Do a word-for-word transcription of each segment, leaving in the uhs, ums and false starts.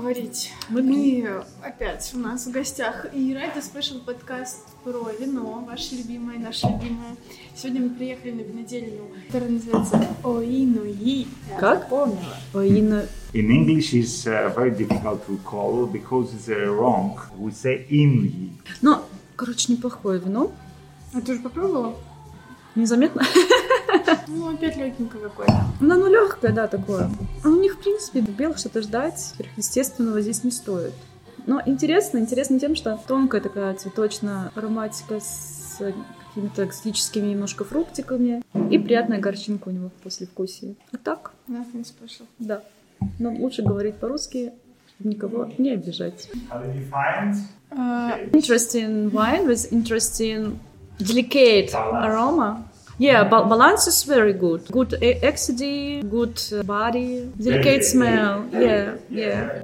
говорить? Мы, Мы опять у нас в гостях и ради спешл подкаст про вино, ваше любимое, наше любимое. Сегодня мы приехали на винодельню, которая называется Оинои. Как? Помнила. Оино... In English is uh, very difficult to call because it's uh, wrong. We say Inyi. Ну, короче, неплохое вино. А ты уже попробовала? Незаметно. Ну, опять легенькое какое-то. Ну, оно легкое, да, такое. А у них, в принципе, до белых что-то ждать сверхъестественного здесь не стоит. Но интересно, интересно тем, что тонкая такая цветочная ароматика с какими-то экзотическими немножко фруктиками и приятная горчинка у него в послевкусии. А так? Да, в принципе, пошел. Да. Но лучше говорить по-русски, чтобы никого не обижать. Uh, interesting wine with interesting delicate aroma. Yeah, balance is very good. Good acidity, good body, delicate smell. Yeah, yeah.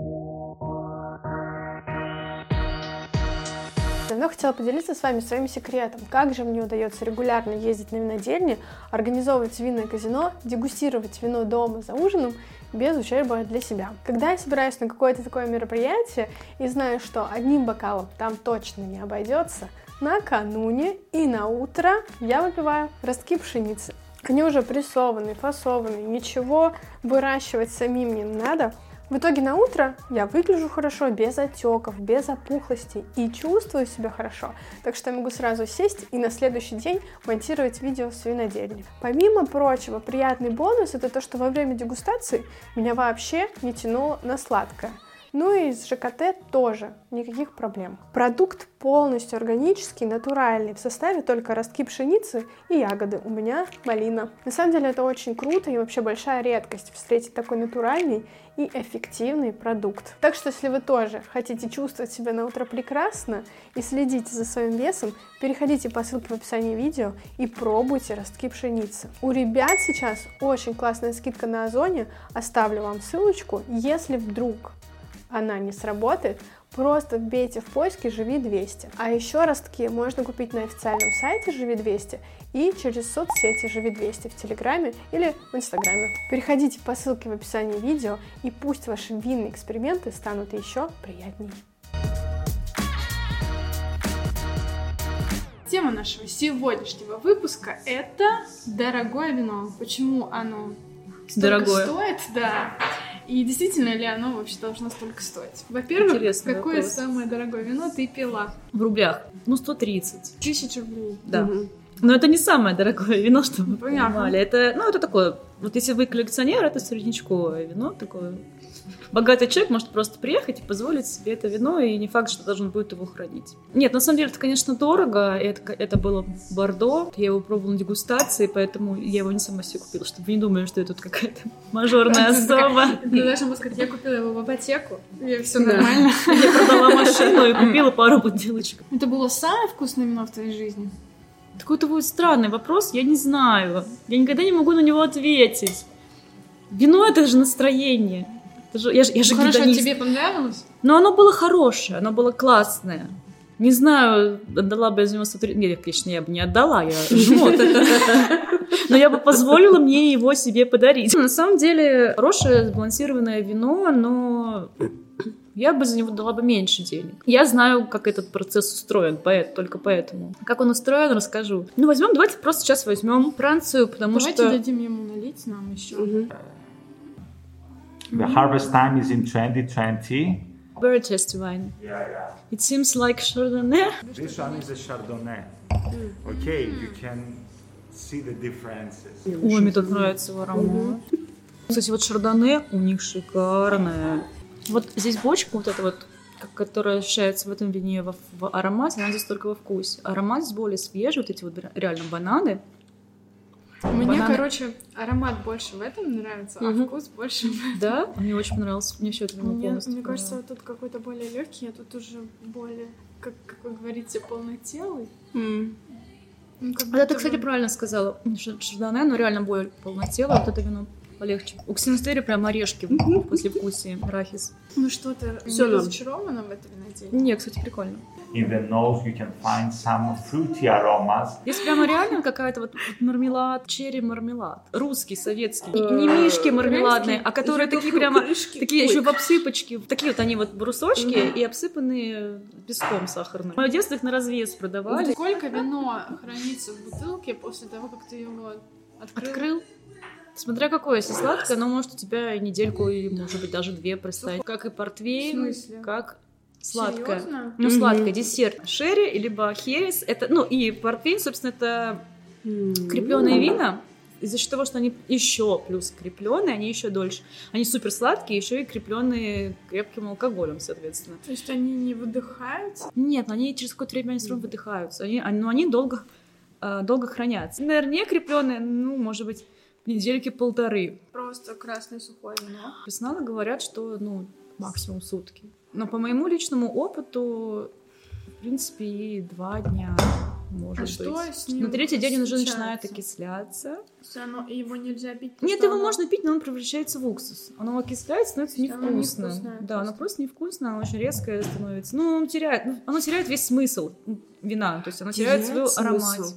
Давно хотела поделиться с вами своим секретом. Как же мне удается регулярно ездить на винодельни, организовывать винное казино, дегустировать вино дома за ужином без ущерба для себя. Когда я собираюсь на какое-то такое мероприятие и знаю, что одним бокалом там точно не обойдется, накануне и на утро я выпиваю ростки пшеницы. Они уже прессованные, фасованные, ничего выращивать самим не надо. В итоге на утро я выгляжу хорошо, без отеков, без опухлостей и чувствую себя хорошо. Так что я могу сразу сесть и на следующий день монтировать видео с винодельни. Помимо прочего, приятный бонус – это то, что во время дегустации меня вообще не тянуло на сладкое. Ну и с ЖКТ тоже никаких проблем. Продукт полностью органический, натуральный. В составе только ростки пшеницы и ягоды. У меня малина. На самом деле это очень круто и вообще большая редкость встретить такой натуральный и эффективный продукт. Так что если вы тоже хотите чувствовать себя на утро прекрасно и следите за своим весом, переходите по ссылке в описании видео и пробуйте ростки пшеницы. У ребят сейчас очень классная скидка на озоне. Оставлю вам ссылочку, если вдруг она не сработает, просто вбейте в поиске «Живи двести». А еще ростки можно купить на официальном сайте «Живи двести» и через соцсети «Живи двести» в Телеграме или в Инстаграме. Переходите по ссылке в описании видео, и пусть ваши винные эксперименты станут еще приятнее. Тема нашего сегодняшнего выпуска – это дорогое вино. Почему оно столько стоит? Да. И действительно ли оно вообще должно столько стоить? Во-первых, интересный какое вопрос. Самое дорогое вино ты пила? В рублях? Ну, сто тридцать. Тысяча рублей? Да. Угу. Но это не самое дорогое вино, что мы понимали. Это, ну, это такое, вот если вы коллекционер, это среднячковое вино такое. Богатый человек может просто приехать и позволить себе это вино, и не факт, что должен будет его хранить. Нет, на самом деле это, конечно, дорого. Это, это было бордо. Я его пробовала на дегустации, поэтому я его не сама себе купила, чтобы вы не думали, что я тут какая-то мажорная особа. Ты должна была сказать, я купила его в апотеку, и все нормально. Я продала машину и купила пару бутылочек. Это было самое вкусное вино в твоей жизни? Такой-то будет странный вопрос, я не знаю. Я никогда не могу на него ответить. Вино — это же настроение. Я же, я же хорошо, гедонист. Тебе понравилось? Но оно было хорошее, оно было классное. Не знаю, отдала бы я за него сто тридцать... Нет, конечно, я бы не отдала, я жмот. Но я бы позволила мне его себе подарить. На самом деле, хорошее сбалансированное вино, но я бы за него дала бы меньше денег. Я знаю, как этот процесс устроен, поэт, только поэтому. Как он устроен, расскажу. Ну, возьмем, давайте просто сейчас возьмем Францию, потому давайте что... Давайте дадим ему налить нам еще. Угу. The harvest time is in twenty twenty. Very tasty wine. Yeah, yeah. It seems like Chardonnay. This one is a Chardonnay. Okay, you can see the differences. Ой, мне так нравится его аромат. Кстати, вот Chardonnay у них шикарная. Вот здесь бочка вот эта вот, которая ощущается в этом вине в, в аромате, она здесь только во вкусе. Аромат здесь более свежий, вот эти вот реально бананы. Мне, бананы. Короче, аромат больше в этом нравится, угу. А вкус больше в этом. Да? Мне очень понравилось. Мне все это вино полностью Мне, мне кажется, тут какой-то более легкий, а тут уже более, как, как вы говорите, полнотелый. Mm. Ну, как будто... Это ты, кстати, правильно сказала. Шардоне, но реально более полнотелое. Вот это вино полегче. У Ксенстере прям орешки в послевкусии, арахис. Ну что-то не разочарована в этой виноделе? Не, кстати, прикольно. Even though you can find some fruity aromas. Есть прямо реально какая-то вот, вот мармелад, черри-мармелад. Русский, советский. Не мишки мармеладные, а которые такие прямо, такие еще в обсыпочке. Такие вот они вот брусочки и обсыпанные песком сахарным. Мы в детстве их на развес продавали. Сколько вино хранится в бутылке после того, как ты его открыл? Открыл? Смотря какое, если сладкое, оно может у тебя недельку или, может быть, даже две простоять. Как и портвейн, как... Сладкое. Серьезно? Ну, mm-hmm. сладкое. Десерт. Шерри, либо херес. Это, ну, и портвейн, собственно, это mm-hmm. крепленые вина. Из-за того, что они еще плюс крепленые, они еще дольше. Они супер сладкие, еще и крепленные крепким алкоголем, соответственно. То есть они не выдыхаются? Нет, но они через какое-то время они все равно выдыхаются. Они, но они долго, долго хранятся. Наверное, не крепленные, ну, может быть, недельки полторы. Просто красное сухое вино. Профессионалы говорят, что, ну, максимум сутки. Но по моему личному опыту, в принципе, и два дня может а быть. На третий день он уже начинает окисляться. Все равно его нельзя пить? Нет, его оно... можно пить, но он превращается в уксус. Оно окисляется, становится невкусным. Не да, оно просто невкусное, оно очень резкое становится. Ну, он теряет, ну, оно теряет весь смысл вина, то есть оно теряет, теряет свою ароматику.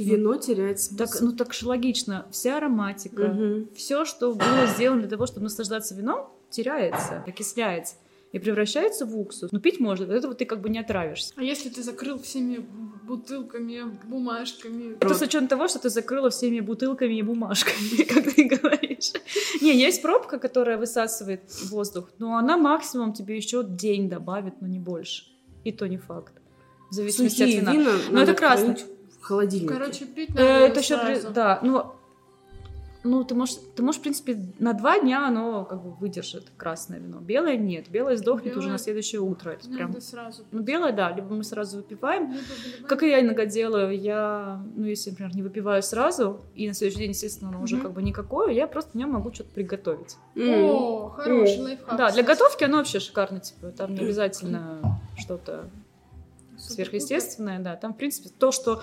Вино теряет смысл. Так, ну так же логично. Вся ароматика, угу. все, что было сделано для того, чтобы наслаждаться вином, теряется, окисляется. И превращается в уксус. Но пить можно, от этого ты как бы не отравишься. А если ты закрыл всеми бутылками, бумажками? Это с учетом того, что ты закрыла всеми бутылками и бумажками, как ты говоришь. Не, есть пробка, которая высасывает воздух, но она максимум тебе еще день добавит, но не больше. И то не факт. В зависимости от вина. Сухие вина надо хранить в холодильнике. Короче, пить надо сразу. Да, но... Ну, ты можешь, ты можешь, в принципе, на два дня оно как бы выдержит красное вино. Белое нет, белое сдохнет белое... уже на следующее утро. Это надо прям... сразу. Ну, белое, да, либо мы сразу выпиваем. Либо выпиваем. Как и я иногда делаю, я, ну, если, например, не выпиваю сразу, и на следующий день, естественно, оно mm-hmm. уже как бы никакое, я просто днем могу что-то приготовить. Mm-hmm. О, хороший mm-hmm. лайфхак. Да, для готовки оно вообще шикарно, типа, там не обязательно mm-hmm. что-то сверхъестественное, да, там, в принципе, то, что...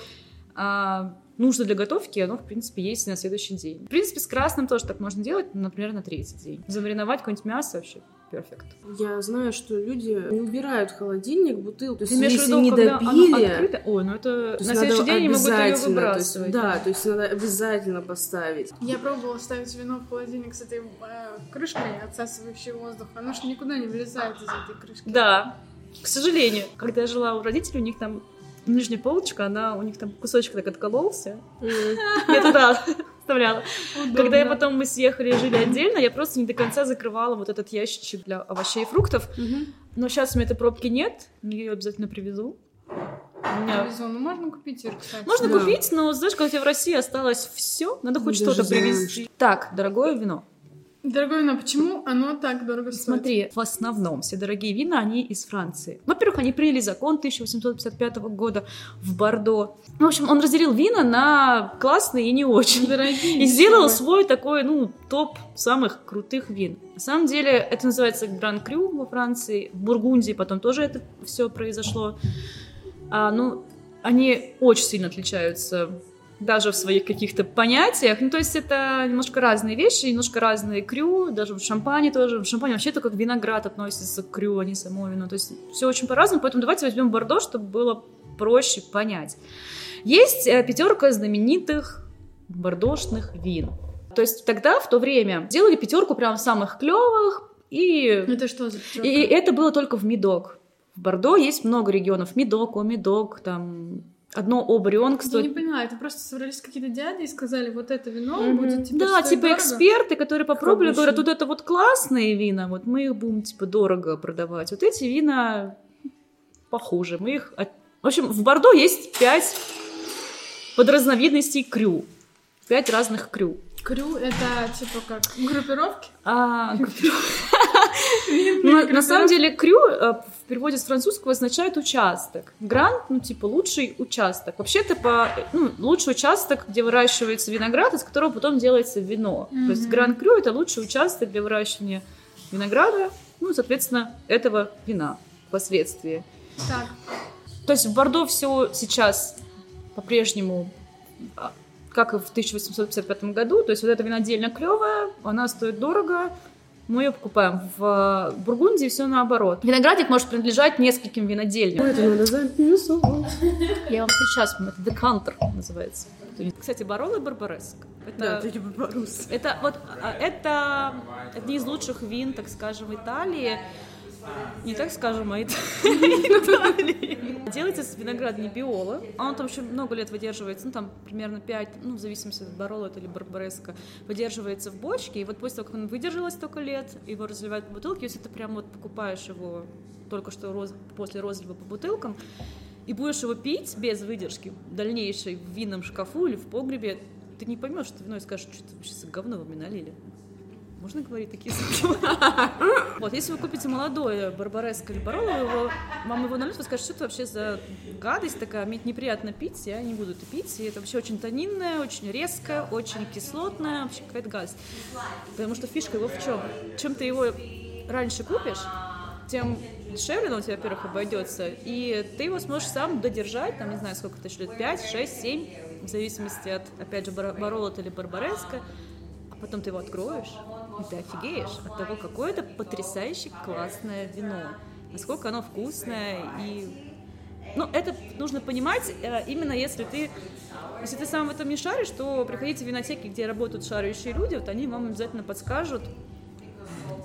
А, нужно для готовки, оно, в принципе, есть и на следующий день. В принципе, с красным тоже так можно делать, например, на третий день. Замариновать какое-нибудь мясо вообще перфект. Я знаю, что люди не убирают в холодильник бутылку. То есть, если видов, не допили... Открыто... Ой, ну это... На следующий день не могут ее выбрасывать. То есть, да, то есть надо обязательно поставить. Я пробовала ставить вино в холодильник с этой э, крышкой, отсасывающей воздух. Оно же никуда не вылезает из этой крышки. Да, к сожалению. Когда я жила у родителей, у них там... Нижняя полочка, она, у них там кусочек так откололся. Mm. Я туда вставляла. Когда я потом, мы съехали и жили отдельно, я просто не до конца закрывала вот этот ящичек для овощей и фруктов. Mm-hmm. Но сейчас у меня этой пробки нет, но я ее обязательно привезу. Меня... Привезу, ну можно купить ее, кстати. Можно да. купить, но, знаешь, когда у тебя в России осталось все, надо хоть даже что-то привезти. Знаешь. Так, дорогое вино. Дорогое вино, почему оно так дорого стоит? Смотри, в основном все дорогие вина, они из Франции. Во-первых, они приняли закон тысяча восемьсот пятьдесят пятого года в Бордо. В общем, он разделил вина на классные и не очень дорогие. И сделал свой такой, ну, топ самых крутых вин. На самом деле, это называется Grand Cru во Франции. В Бургундии потом тоже это все произошло. А, ну, они очень сильно отличаются... даже в своих каких-то понятиях. Ну, то есть это немножко разные вещи, немножко разные крю, даже в шампане тоже. В шампане вообще только как виноград относится к крю, а не само вино. То есть все очень по-разному, поэтому давайте возьмем Бордо, чтобы было проще понять. Есть пятерка знаменитых бордошных вин. То есть тогда, в то время, делали пятерку прям самых клевых. И... Это что за пятерка? И это было только в Медок. В Бордо есть много регионов. Медок, Омедок, там... Одно оба Рионгс. Я не поняла, это просто собрались какие-то дяди и сказали, вот это вино mm-hmm. будет типа да, типа дорого. Эксперты, которые попробовали, говорят, вот это вот классные вина, вот мы их будем типа дорого продавать. Вот эти вина похуже, мы их... В общем, в Бордо есть пять подразновидностей крю. Пять разных крю. Крю — это типа как группировки? А, группировки. На самом деле крю в переводе с французского означает участок. Гранд, ну типа лучший участок. Вообще-то по лучший участок, где выращивается виноград, из которого потом делается вино. То есть гранд крю — это лучший участок для выращивания винограда, ну, соответственно, этого вина впоследствии. Так. То есть в Бордо все сейчас по-прежнему... как и в тысяча восемьсот пятьдесят пятом году. То есть вот эта винодельня клевая, она стоит дорого, мы ее покупаем. В Бургундии все наоборот. Виноградник может принадлежать нескольким винодельням. Это надо записывать. Я вам сейчас... Это декантер называется. Кстати, Бароло и Барбареск. Это, да, это, это, вот, это одни из лучших вин, так скажем, Италии. Не так скажем, а Италии. Делается с винограда Неббиоло. Он там еще много лет выдерживается, ну там примерно пять, ну в зависимости от Бароло это или Барбареска, выдерживается в бочке. И вот после того, как он выдержал столько лет, его разливают по бутылке, если ты прям вот покупаешь его только что роз... после розлива по бутылкам, и будешь его пить без выдержки в дальнейшей в винном шкафу или в погребе, ты не поймешь, что вино и скажешь, что это вообще говно вы мне налили. Можно говорить такие слова? Вот, если вы купите молодое Барбареско или Бароло, вам его налить, вы скажете, что это вообще за гадость такая, мне это неприятно пить, я не буду это пить. И это вообще очень тонинное, очень резкое, очень кислотное, вообще какая-то гадость. Потому что фишка его в чем? Чем ты его раньше купишь, тем дешевле он у тебя, во-первых, обойдется, и ты его сможешь сам додержать, там, не знаю, сколько это еще лет, пять, шесть, семь, в зависимости от, опять же, Бароло или Барбареско. Потом ты его откроешь, и ты офигеешь от того, какое это потрясающе классное вино, насколько оно вкусное. И... Ну, это нужно понимать, именно если ты, если ты сам в этом не шаришь, то приходите в винотеки, где работают шарящие люди, вот они вам обязательно подскажут,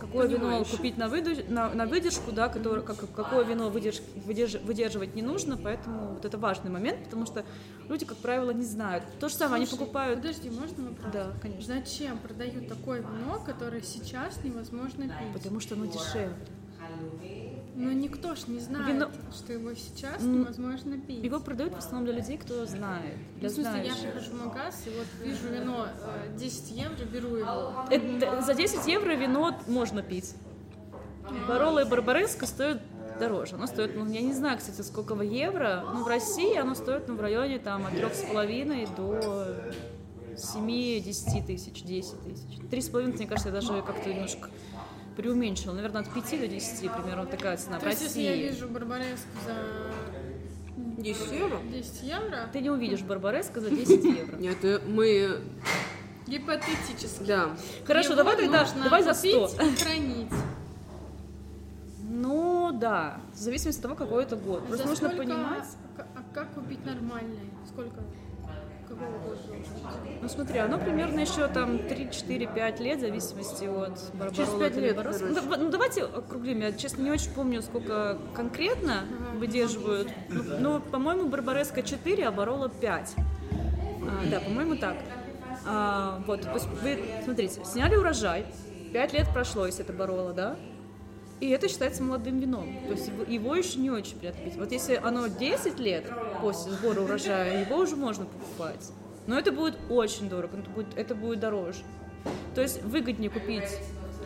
какое вино купить на, выдуж... на, на выдержку, да, который, как, какое вино выдерж... Выдерж... выдерживать не нужно, поэтому вот это важный момент, потому что люди, как правило, не знают. То же самое, слушай, они покупают... Подожди, можно вопрос? Да, конечно. Зачем продают такое вино, которое сейчас невозможно пить? Потому что оно дешевле. Но никто ж не знает, вино... что его сейчас невозможно пить. Его продают в основном для людей, кто знает. Для в смысле, я прихожу в магаз и вот вижу вино десять евро, беру его. Это, за десять евро вино можно пить. Бароло и Барбареско стоят дороже. Оно стоит, ну, я не знаю, кстати, сколько евро, но в России оно стоит ну, в районе там, от трёх с половиной до семи-десяти тысяч, десять тысяч. три с половиной, мне кажется, я даже как-то немножко... преуменьшил. Наверное, от пяти до десяти примерно вот такая цена. То в есть, России. Если я вижу Барбареску за десять евро? десять евро? Ты не увидишь Барбареску за десять евро. Нет, мы... Гипотетически. Да. Хорошо, давай тогда, давай за сто. Хранить. Ну, да. В зависимости от того, какой это год. Просто нужно понимать... А как купить нормальное? Сколько... Ну смотри, оно примерно еще там три-четыре-пять лет, в зависимости от Барбароло. Через пять лет, короче. Ну, ну давайте округлим, я, честно, не очень помню, сколько конкретно выдерживают. Но, по-моему, Барбареско четыре, а Бароло пять. А, да, по-моему, так. А, вот, вы, смотрите, сняли урожай, пять лет прошло, если это Бароло, да? И это считается молодым вином, то есть его еще не очень приятно пить. Вот если оно десять лет после сбора урожая, его уже можно покупать. Но это будет очень дорого, это будет, это будет дороже. То есть выгоднее купить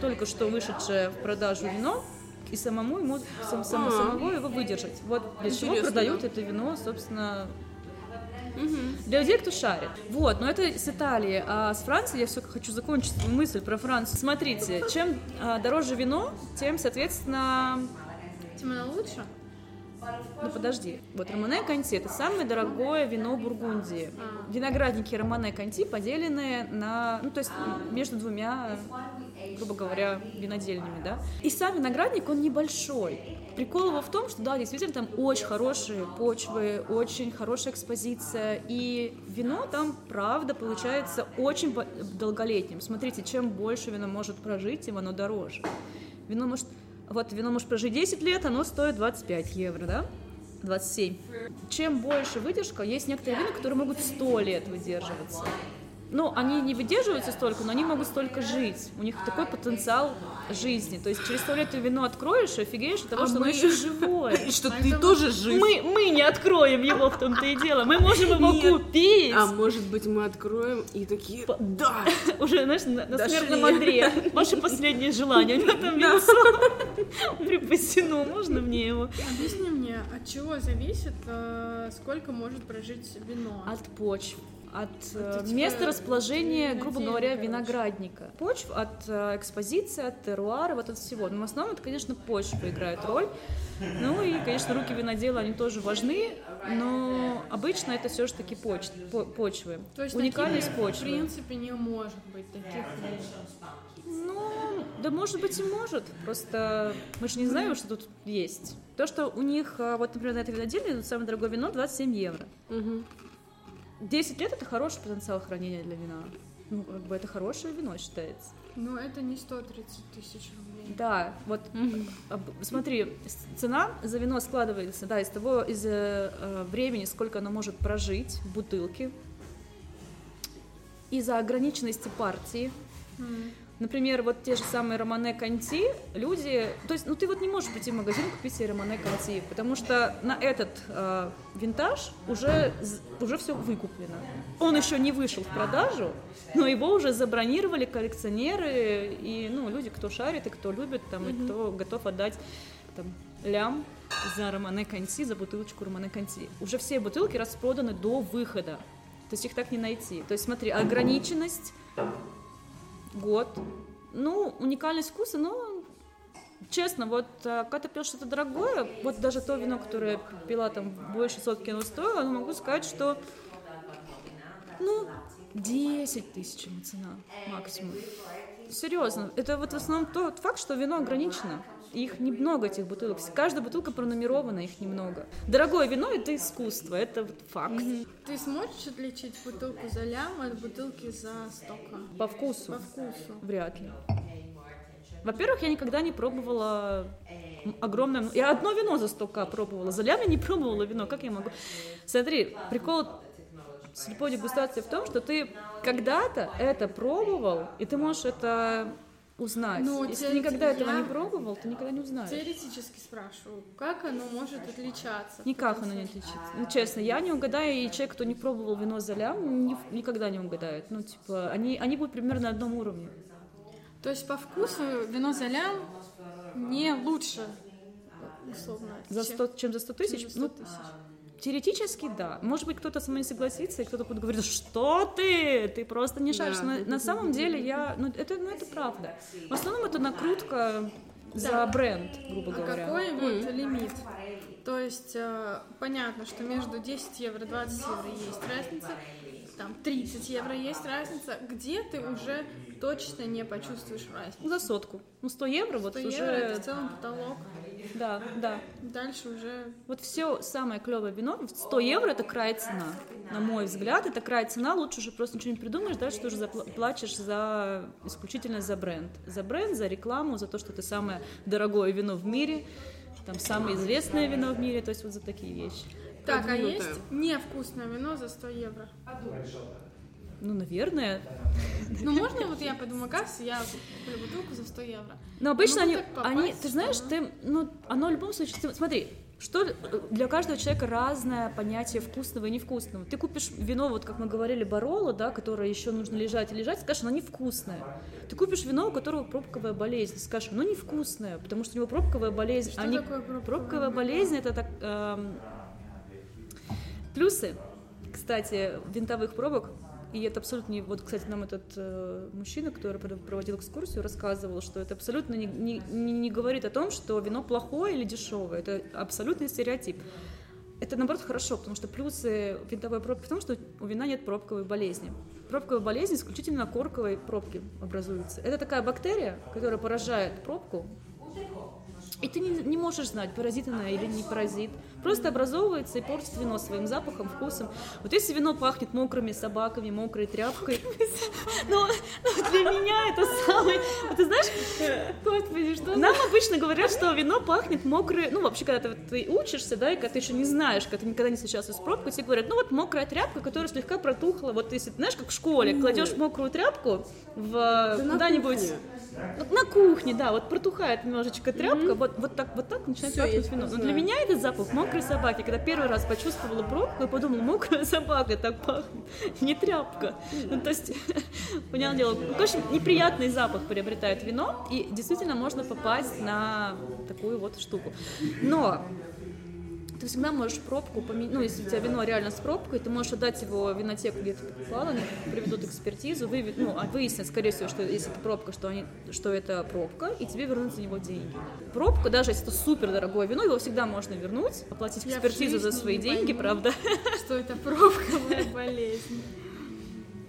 только что вышедшее в продажу вино и самому ему, сам, сам, самого его выдержать. Вот для чего продают это вино, собственно, угу. Для людей, кто шарит. Вот, но это с Италии. А с Франции я все хочу закончить свою мысль про Францию. Смотрите, чем а, дороже вино, тем, соответственно... Тем оно лучше? Ну, подожди. Вот Романе-Конти – это самое дорогое вино Бургундии. Виноградники Романе-Конти поделены на... Ну, то есть между двумя, грубо говоря, винодельнями, да? И сам виноградник, он небольшой. Прикол его в том, что, да, действительно, там очень хорошие почвы, очень хорошая экспозиция, и вино там, правда, получается очень долголетним. Смотрите, чем больше вино может прожить, тем оно дороже. Вино может, вот, вино может прожить десять лет, оно стоит двадцать пять евро, да? двадцать семь. Чем больше выдержка, есть некоторые вина, которые могут сто лет выдерживаться. Ну, они не выдерживаются столько, но они могут столько жить. У них такой потенциал жизни. То есть через сто лет ты вино откроешь и офигеешь от того, а что мы... оно еще живое. И что ты тоже жив. Мы, мы не откроем его, в том-то и дело. Мы можем его Нет. купить. А может быть, мы откроем и такие... По... Да! Уже, знаешь, на, на смертном одре. Ваше последнее желание. У меня там венцо припасено. Можно мне его? Объясни мне, от чего зависит, сколько может прожить вино? От почвы. от э, места расположения, грубо говоря, виноградника. Почв от э, экспозиции, от терруара, вот от всего. Но в основном это, конечно, почва играет роль. Ну и, конечно, руки винодела, они тоже важны, но обычно это все же таки поч- по- почвы. То есть уникальность почвы. В принципе, не может быть таких. Ну, да, может быть, и может. Просто мы же не знаем, что тут есть. То, что у них, вот, например, на этой виноделе самое дорогое вино двадцать семь евро. Угу. десять лет это хороший потенциал хранения для вина. Ну, как бы это хорошее вино считается. Но это не сто тридцать тысяч рублей. Да, вот mm-hmm. смотри, цена за вино складывается, да, из того, из э, времени, сколько оно может прожить в бутылке, из-за ограниченности партии. Mm-hmm. Например, вот те же самые Романе-Конти, люди... То есть, ну ты вот не можешь прийти в магазин и купить себе Романе-Конти, потому что на этот э, винтаж уже, уже все выкуплено. Он еще не вышел в продажу, но его уже забронировали коллекционеры и, ну, люди, кто шарит и кто любит, там, mm-hmm. и кто готов отдать там, лям за Романе-Конти, за бутылочку Романе-Конти. Уже все бутылки распроданы до выхода, то есть их так не найти. То есть смотри, ограниченность... Год. Ну, уникальность вкуса, но, честно, вот когда ты пьешь что-то дорогое, вот даже то вино, которое пила там больше сотки, оно стоило, но могу сказать, что, ну, десять тысяч цена максимум. Серьезно, это вот в основном тот факт, что вино ограничено. Их немного, этих бутылок. Каждая бутылка пронумерована, их немного. Дорогое вино – это искусство, это факт. Ты сможешь отличить бутылку за лям от бутылки за столько? По вкусу? По вкусу. Вряд ли. Во-первых, я никогда не пробовала огромное... Я одно вино за столько пробовала, за лям я не пробовала вино. Как я могу? Смотри, прикол слепой дегустации в том, что ты когда-то это пробовал, и ты можешь это... узнать. Ну, если теоретически... ты никогда этого не пробовал, ты никогда не узнаешь. Теоретически спрашиваю, как оно может отличаться? Никак оно не отличится. Ну, честно, я не угадаю, и человек, кто не пробовал вино за лям, не, никогда не угадает. Ну, типа, они, они будут примерно на одном уровне. То есть по вкусу вино за лям не лучше, условно, за сто, чем за сто тысяч? Чем за сто тысяч. Ну, теоретически, да. Может быть, кто-то со мной согласится, и кто-то будет говорить, что ты, ты просто не шаришь. Да. На, на самом деле, я, ну это, ну, это правда. В основном это накрутка за да. бренд, грубо говоря. А какой mm. вот лимит? То есть, э, понятно, что между десять евро и двадцать евро есть разница, там тридцать евро есть разница, где ты уже точно не почувствуешь разницу. За сотку. Ну, сто евро, сто вот евро уже... сто евро это в целом потолок. Да, да. Дальше уже... Вот все самое клевое вино, сто евро это край цена, на мой взгляд, это край цена, лучше уже просто ничего не придумаешь, дальше ты уже запла- плачешь за, исключительно за бренд. За бренд, за рекламу, за то, что ты самое дорогое вино в мире, там самое известное вино в мире, то есть вот за такие вещи. Так, а есть невкусное вино за сто евро? Ну, наверное. Ну, можно вот я подумаю, как я куплю бутылку за сто евро? Но обычно они, они, ты знаешь, ты, ну, оно в любом случае, ты, смотри, что для каждого человека разное понятие вкусного и невкусного. Ты купишь вино, вот как мы говорили, Бароло, да, которое еще нужно лежать и лежать, скажешь, оно невкусное. Ты купишь вино, у которого пробковая болезнь, скажешь, оно невкусное, потому что у него пробковая болезнь. Что а такое пробковая, пробковая болезнь? Это так... Эм, плюсы, кстати, винтовых пробок. И это абсолютно не... Вот, кстати, нам этот э, мужчина, который проводил экскурсию, рассказывал, что это абсолютно не, не, не говорит о том, что вино плохое или дешевое. Это абсолютный стереотип. Это, наоборот, хорошо, потому что плюсы винтовой пробки в том, что у вина нет пробковой болезни. Пробковая болезнь исключительно корковой пробки образуется. Это такая бактерия, которая поражает пробку, и ты не, не можешь знать, паразит она или не паразит. Просто образовывается и портит вино своим запахом, вкусом. Вот если вино пахнет мокрыми собаками, мокрой тряпкой, ну для меня это самое... Ты знаешь, нам обычно говорят, что вино пахнет мокрой... Ну вообще, когда ты учишься, да, и когда ты еще не знаешь, когда ты никогда не встречался с пробкой, тебе говорят, ну вот мокрая тряпка, которая слегка протухла. Вот если, знаешь, как в школе, кладешь мокрую тряпку куда-нибудь... Вот на кухне, да, вот протухает немножечко тряпка, mm-hmm. вот, вот, так, вот так начинает Все пахнуть вино. Но для меня этот запах мокрой собаки, когда первый раз почувствовала пробку, я подумала, мокрая собака так пахнет, не тряпка. Mm-hmm. Ну, то есть, понятное дело, в общем, неприятный запах приобретает вино, и действительно можно попасть на такую вот штуку. Но ты всегда можешь пробку поменять, ну, если у тебя вино реально с пробкой, ты можешь отдать его в винотеку, где ты покупала, приведут экспертизу, выявят, ну, выяснят, скорее всего, что если это пробка, что, они, что это пробка, и тебе вернут за него деньги. Пробка, даже если это супер дорогое вино, его всегда можно вернуть, оплатить я экспертизу за свои деньги, пойму, правда? Что это пробка, моя болезнь.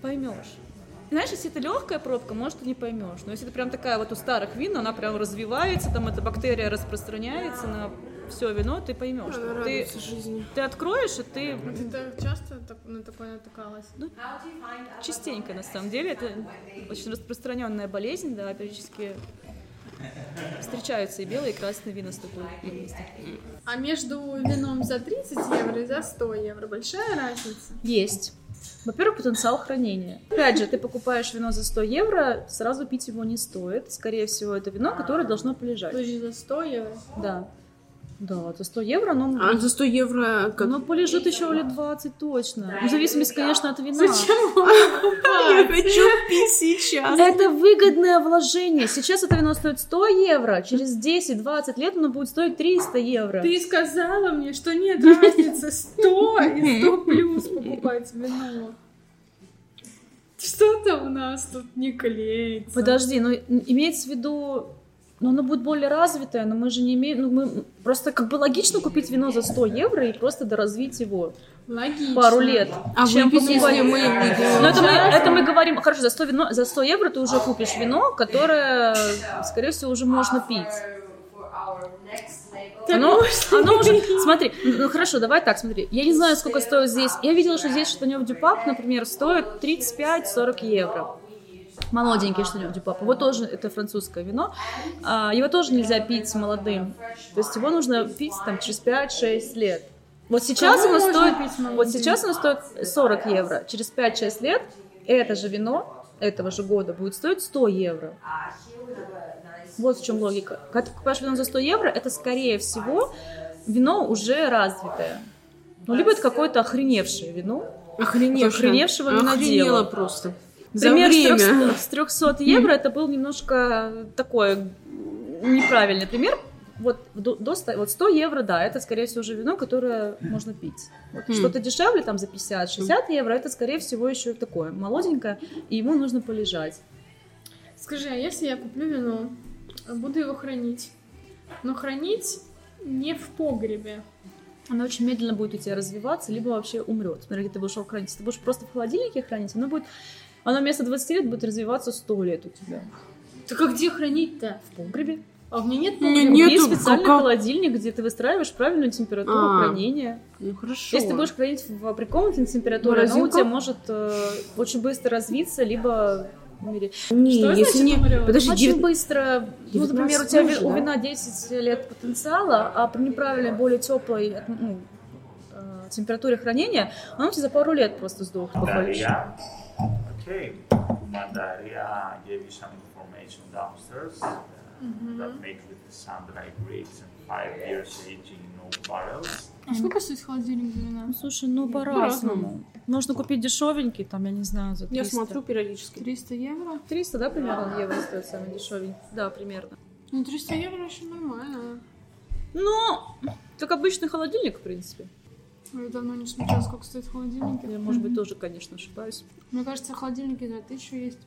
Поймешь. Знаешь, если это легкая пробка, может, ты не поймешь. Но если это прям такая вот у старых вин, она прям развивается, там эта бактерия распространяется на все вино, ты поймешь. Она ты, ты откроешь, и ты... Ты часто на такое натыкалась? Ну, частенько, на самом деле. Это очень распространенная болезнь, да, периодически встречаются и белые, и красные вина с такой емкостью. А между вином за тридцать евро и за сто евро большая разница? Есть. Во-первых, потенциал хранения. Опять же, ты покупаешь вино за сто евро, сразу пить его не стоит. Скорее всего, это вино, которое должно полежать. То есть за сто евро? Да. Да, за сто евро оно... А за сто евро... Как... Оно полежит еще лет двадцать точно. В зависимости, конечно, от вина. Зачем я хочу пить сейчас? Это выгодное вложение. Сейчас это вино стоит сто евро. Через десять-двадцать лет оно будет стоить триста евро. Ты сказала мне, что нет разницы сто и сто плюс покупать вино. Что-то у нас тут не клеится. Подожди, ну имеется в виду... Но оно будет более развитое, но мы же не имеем... Ну, мы просто как бы логично купить вино за сто евро и просто доразвить его. Логично. Пару лет. А чем выпить, если мы... Ну, это, мы, это мы говорим... Хорошо, за сто, вино, за сто евро ты уже купишь вино, которое, скорее всего, уже можно пить. Оно, оно уже... Смотри, ну хорошо, давай так, смотри. Я не знаю, сколько стоит здесь. Я видела, что здесь что-нибудь Дюпак, например, стоит тридцать пять - сорок евро. Молоденький что-нибудь Дюпак. Его тоже, это французское вино, его тоже нельзя пить молодым. То есть его нужно пить там через пять-шесть лет. Вот сейчас, оно стоит, вот сейчас оно стоит сорок евро. Через пять-шесть лет это же вино этого же года будет стоить сто евро. Вот в чем логика. Когда ты покупаешь вино за сто евро, это скорее всего вино уже развитое. Ну, либо это какое-то охреневшее вино. Охреневшее. Охреневшего винодела просто. Пример с триста евро, mm-hmm. это был немножко такой неправильный пример. Вот, до, до ста, вот сто евро, да, это, скорее всего, уже вино, которое можно пить. Вот, mm-hmm. Что-то дешевле, там, за пятьдесят-шестьдесят евро, это, скорее всего, еще такое молоденькое, и ему нужно полежать. Скажи, а если я куплю вино, буду его хранить, но хранить не в погребе? Оно очень медленно будет у тебя развиваться, либо вообще умрет. Смотри, где ты будешь его хранить. Если ты будешь просто в холодильнике хранить, оно будет... Оно вместо двадцати лет будет развиваться сто лет у тебя. Так а где хранить-то? В погребе. А у меня нет погреба. Нету, есть специальный как... холодильник, где ты выстраиваешь правильную температуру а, хранения. Ну хорошо. Если ты будешь хранить в прикомнатной температуре, оно у тебя может э, очень быстро развиться, либо умереть. Не, что если значит, не... Подожди, очень девять... быстро. Ну, например, у тебя уже, у вина да? десять лет потенциала, а при неправильной, более теплой... Ну, э, температуре хранения, оно у тебя за пару лет просто сдохнет. Похолодно. Okay, Mandaria gave you some information downstairs uh, mm-hmm. that makes with the Sandrai grapes and five years aging in old barrels. А сколько стоит холодильник для вина? Ну, слушай, ну по-разному. Можно купить дешевенький, там, я не знаю, за триста. Я смотрю периодически. триста евро? триста, да, примерно, евро стоит самый дешевенький? Да, примерно. Ну, триста евро еще нормально. Ну, как обычный холодильник, в принципе. Я давно не смотрела, сколько стоит холодильники. Я, может быть, тоже, конечно, ошибаюсь. Мне кажется, холодильники на тысячу есть.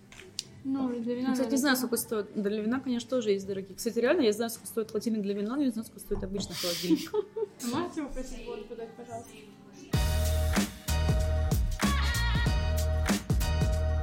Ну, для вина... Кстати, не знаю, сколько стоит. Для вина, конечно, тоже есть дорогие. Кстати, реально, я знаю, сколько стоит холодильник для вина, но я не знаю, сколько стоит обычный холодильник. Можете его просить воду подать, пожалуйста?